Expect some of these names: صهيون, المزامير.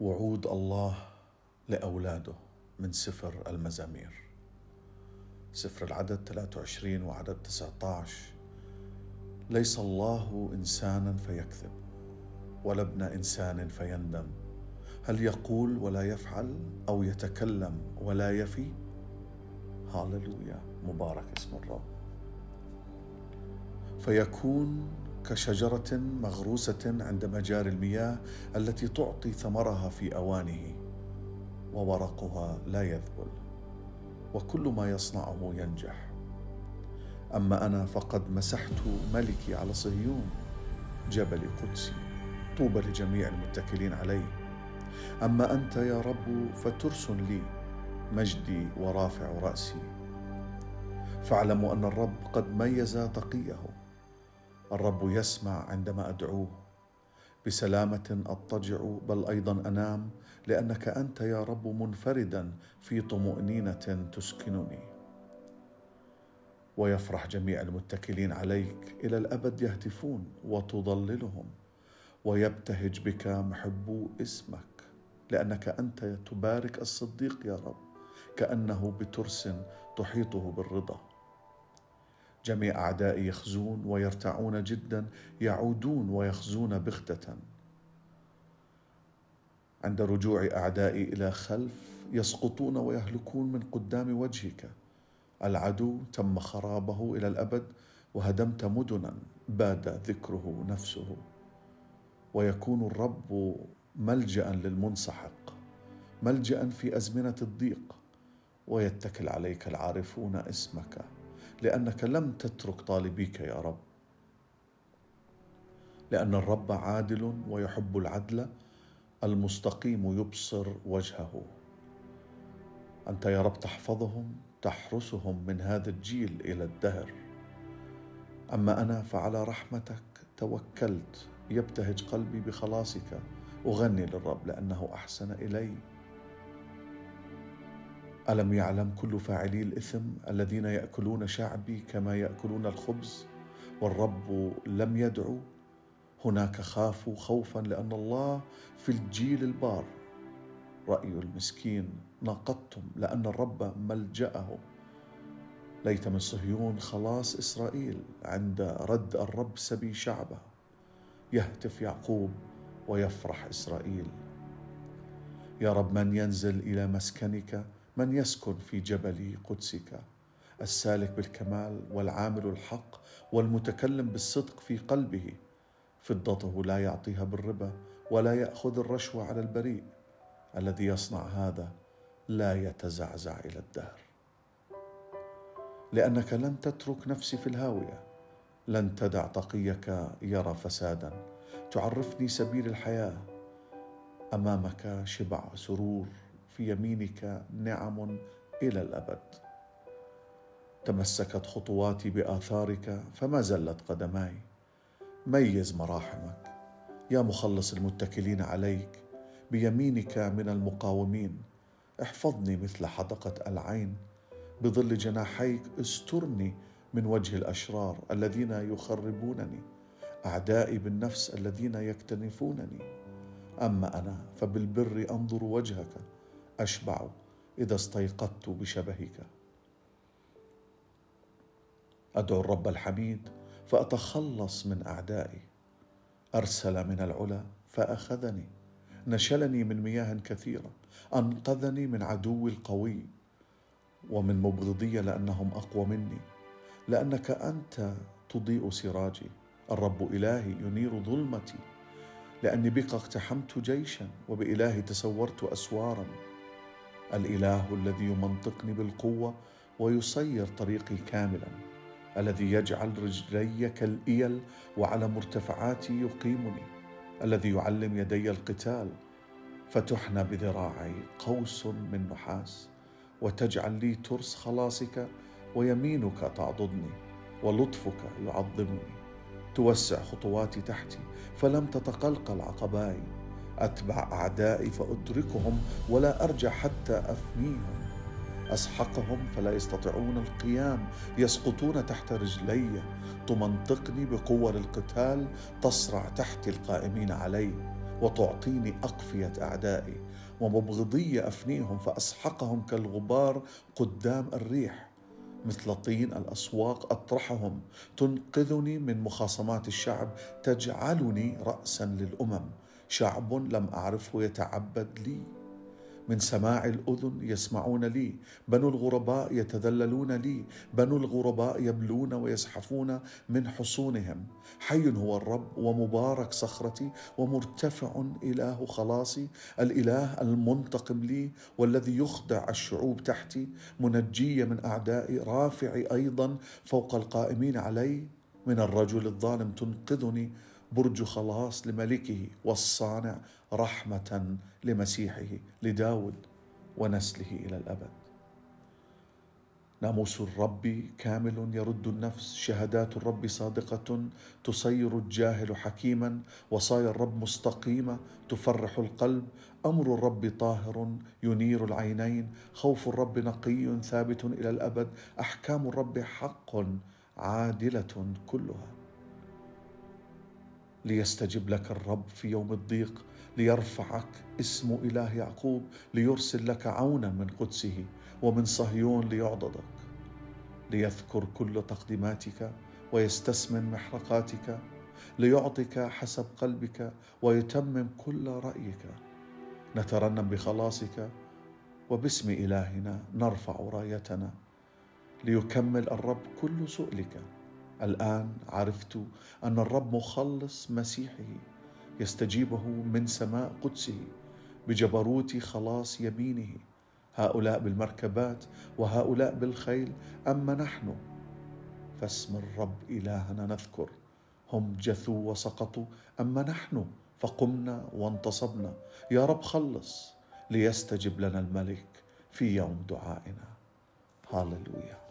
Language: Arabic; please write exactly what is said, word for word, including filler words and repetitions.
وعود الله لأولاده من سفر المزامير، سفر العدد ثلاثة وعشرين وعدد تسعة عشر. ليس الله إنسانا فيكذب، ولا ابن إنسان فيندم، هل يقول ولا يفعل، أو يتكلم ولا يفي. هاللويا، مبارك اسم الرب. فيكون كشجرة مغروسة عند مجاري المياه التي تعطي ثمرها في أوانه، وورقها لا يذبل، وكل ما يصنعه ينجح. أما أنا فقد مسحت ملكي على صهيون، جبل قدسي، طوبى لجميع المتكلين عليه. أما أنت يا رب فترس لي، مجدي ورافع رأسي. فاعلموا أن الرب قد ميز تقيه، الرب يسمع عندما أدعوه. بسلامة أضطجع بل أيضا أنام، لأنك أنت يا رب منفردا في طمأنينة تسكنني. ويفرح جميع المتكلين عليك، إلى الأبد يهتفون وتضللهم، ويبتهج بك محبو اسمك، لأنك أنت تبارك الصديق يا رب، كأنه بترس تحيطه بالرضا. جميع أعدائي يخزون ويرتعون جدا، يعودون ويخزون بغتة. عند رجوع أعدائي إلى خلف يسقطون ويهلكون من قدام وجهك. العدو تم خرابه إلى الأبد، وهدمت مدنا باد ذكره نفسه. ويكون الرب ملجأ للمنسحق، ملجأ في أزمنة الضيق، ويتكل عليك العارفون اسمك، لأنك لم تترك طالبيك يا رب. لأن الرب عادل ويحب العدل، المستقيم يبصر وجهه. أنت يا رب تحفظهم، تحرسهم من هذا الجيل إلى الدهر. أما أنا فعلى رحمتك توكلت، يبتهج قلبي بخلاصك. أغني للرب لأنه أحسن إلي. ألم يعلم كل فاعلي الإثم الذين يأكلون شعبي كما يأكلون الخبز، والرب لم يدعو. هناك خافوا خوفا لأن الله في الجيل البار. رأي المسكين ناقضتم، لأن الرب ملجأه. ليت من صهيون خلاص إسرائيل، عند رد الرب سبي شعبه. يهتف يعقوب ويفرح إسرائيل. يا رب من ينزل إلى مسكنك، من يسكن في جبل قدسك، السالك بالكمال والعامل الحق والمتكلم بالصدق في قلبه. فضته لا يعطيها بالربا، ولا يأخذ الرشوة على البريء. الذي يصنع هذا لا يتزعزع إلى الدهر. لأنك لن تترك نفسي في الهاوية، لن تدع تقيك يرى فسادا. تعرفني سبيل الحياة، أمامك شبع سرور، في يمينك نعم إلى الأبد. تمسكت خطواتي بآثارك فما زلت قدماي. ميز مراحمك يا مخلص المتكلين عليك، بيمينك من المقاومين. احفظني مثل حدقة العين، بظل جناحيك استرني من وجه الأشرار الذين يخربونني، أعدائي بالنفس الذين يكتنفونني. أما أنا فبالبر أنظر وجهك، أشبع إذا استيقظت بشبهك. أدعو الرب الحميد فأتخلص من أعدائي. أرسل من العلا فأخذني، نشلني من مياه كثيرة، أنقذني من عدوي القوي ومن مبغضي لأنهم أقوى مني. لأنك أنت تضيء سراجي، الرب إلهي ينير ظلمتي. لأني بك اقتحمت جيشا، وبإلهي تسورت أسوارا. الإله الذي يمنطقني بالقوة ويصير طريقي كاملا، الذي يجعل رجلي كالإيل وعلى مرتفعاتي يقيمني، الذي يعلم يدي القتال. فتحنى بذراعي قوس من نحاس، وتجعل لي ترس خلاصك. ويمينك تعضدني، ولطفك يعظمني. توسع خطواتي تحتي فلم تتقلقل عقباي. أتبع أعدائي فأدركهم، ولا أرجع حتى أفنيهم. أسحقهم فلا يستطيعون القيام، يسقطون تحت رجلي. تمنطقني بقوة للقتال، تصرع تحت القائمين علي. وتعطيني أقفية أعدائي، ومبغضي أفنيهم فأسحقهم كالغبار قدام الريح، مثل طين الأسواق أطرحهم. تنقذني من مخاصمات الشعب، تجعلني رأسا للأمم، شعب لم أعرفه يتعبد لي. من سماع الأذن يسمعون لي، بنو الغرباء يتذللون لي، بنو الغرباء يبلون ويزحفون من حصونهم. حي هو الرب ومبارك صخرتي، ومرتفع إله خلاصي، الإله المنتقم لي والذي يخضع الشعوب تحتي، منجي من أعدائي، رافعي أيضا فوق القائمين علي. من الرجل الظالم تنقذني برج خلاص لملكه، والصانع رحمة لمسيحه، لداود ونسله إلى الأبد. ناموس الرب كامل يرد النفس، شهادات الرب صادقة تصير الجاهل حكيما، وصايا الرب مستقيمة تفرح القلب. أمر الرب طاهر ينير العينين، خوف الرب نقي ثابت إلى الأبد، أحكام الرب حق عادلة كلها. ليستجب لك الرب في يوم الضيق، ليرفعك اسم إله يعقوب، ليرسل لك عونا من قدسه، ومن صهيون ليعضدك، ليذكر كل تقدماتك ويستسمن محرقاتك، ليعطيك حسب قلبك ويتمم كل رأيك. نترنم بخلاصك وباسم إلهنا نرفع رايتنا، ليكمل الرب كل سؤلك. الآن عرفت أن الرب مخلص مسيحه، يستجيبه من سماء قدسه، بجبروت خلاص يمينه. هؤلاء بالمركبات وهؤلاء بالخيل، أما نحن فاسم الرب إلهنا نذكر. هم جثوا وسقطوا، أما نحن فقمنا وانتصبنا. يا رب خلص، ليستجب لنا الملك في يوم دعائنا. هاللويا.